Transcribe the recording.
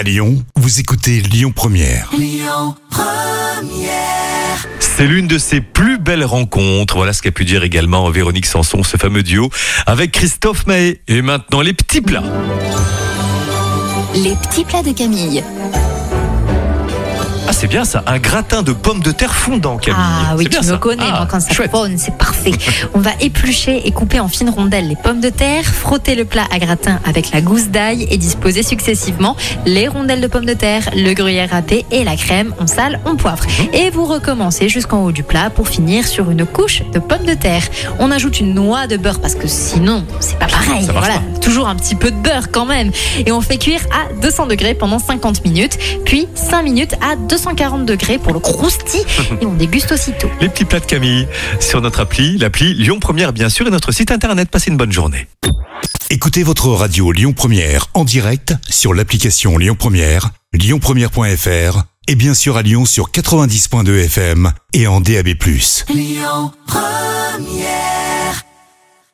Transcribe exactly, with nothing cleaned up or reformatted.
À Lyon, vous écoutez Lyon Première. Lyon Première. C'est l'une de ses plus belles rencontres. Voilà ce qu'a pu dire également Véronique Sanson, ce fameux duo avec Christophe Maé. Et maintenant, les petits plats. Les petits plats de Camille. Ah, c'est bien ça, un gratin de pommes de terre fondant, Camille. Ah oui, tu me connais, ah, moi, quand ça fonde, c'est parfait. On va éplucher et couper en fines rondelles les pommes de terre, frotter le plat à gratin avec la gousse d'ail et disposer successivement les rondelles de pommes de terre, le gruyère râpé et la crème. On sale, on poivre. Mmh. Et vous recommencez jusqu'en haut du plat pour finir sur une couche de pommes de terre. On ajoute une noix de beurre parce que sinon, c'est pas pareil. Voilà, pas. Toujours un petit peu de beurre quand même. Et on fait cuire à deux cents degrés pendant cinquante minutes, puis cinq minutes à deux cent quarante degrés pour le crousti, et on déguste aussitôt. Les petits plats de Camille sur notre appli, l'appli Lyon Première bien sûr, et notre site internet. Passez une bonne journée. Écoutez votre radio Lyon Première en direct sur l'application Lyon Première, lyon première point f r, et bien sûr à Lyon sur quatre-vingt-dix virgule deux F M et en D A B plus. Lyon Première.